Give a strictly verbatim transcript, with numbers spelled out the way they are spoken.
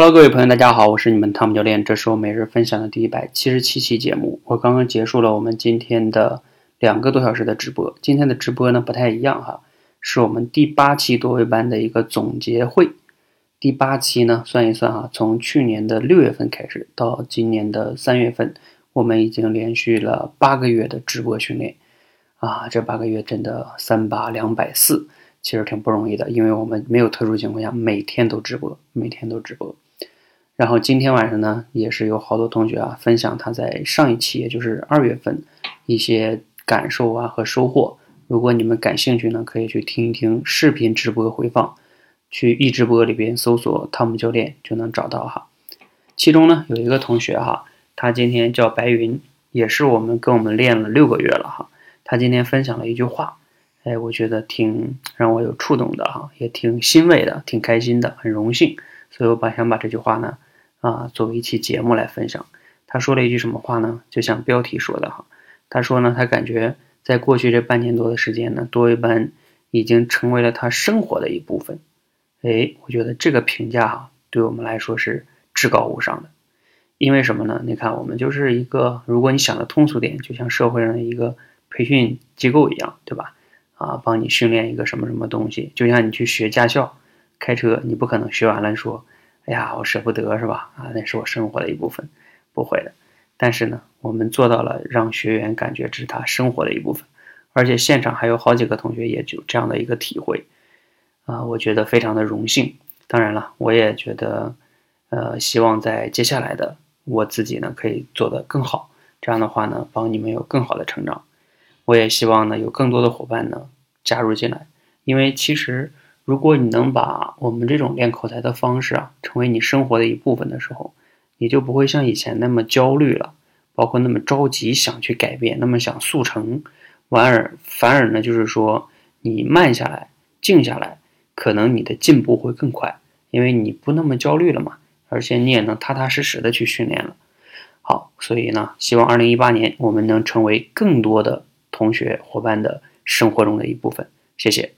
Hello， 各位朋友，大家好，我是你们汤姆教练，这是我每日分享的第一百七十七期节目。我刚刚结束了我们今天的两个多小时的直播。今天的直播呢不太一样哈，是我们第八期多维班的一个总结会。第八期呢，算一算哈，从去年的六月份开始到今年的三月份，我们已经连续了八个月的直播训练啊，这八个月真的三八两百四，其实挺不容易的，因为我们没有特殊情况下每天都直播，每天都直播。然后今天晚上呢，也是有好多同学啊分享他在上一期，也就是二月份一些感受啊和收获。如果你们感兴趣呢，可以去听一听视频直播回放，去一直播里边搜索汤姆教练就能找到哈。其中呢有一个同学哈，他今天叫白云，也是我们跟我们练了六个月了哈。他今天分享了一句话，哎，我觉得挺让我有触动的哈，也挺欣慰的，挺开心的，很荣幸，所以我把想把这句话呢。啊，作为一期节目来分享。他说了一句什么话呢？就像标题说的哈，他说呢，他感觉在过去这半年多的时间呢，多维班已经成为了他生活的一部分。哎，我觉得这个评价哈，对我们来说是至高无上的。因为什么呢？你看，我们就是一个，如果你想的通俗点，就像社会上的一个培训机构一样，对吧？啊，帮你训练一个什么什么东西，就像你去学驾校、开车，你不可能学完了说。哎呀，我舍不得是吧？啊，那是我生活的一部分，不会的。但是呢，我们做到了让学员感觉这是他生活的一部分，而且现场还有好几个同学也有这样的一个体会，啊、呃，我觉得非常的荣幸。当然了，我也觉得，呃，希望在接下来的我自己呢可以做得更好，这样的话呢，帮你们有更好的成长。我也希望呢有更多的伙伴呢加入进来，因为其实。如果你能把我们这种练口才的方式啊，成为你生活的一部分的时候，你就不会像以前那么焦虑了，包括那么着急想去改变，那么想速成，反而反而呢，就是说你慢下来、静下来，可能你的进步会更快，因为你不那么焦虑了嘛，而且你也能踏踏实实的去训练了。好，所以呢，希望二零一八年我们能成为更多的同学伙伴的生活中的一部分。谢谢。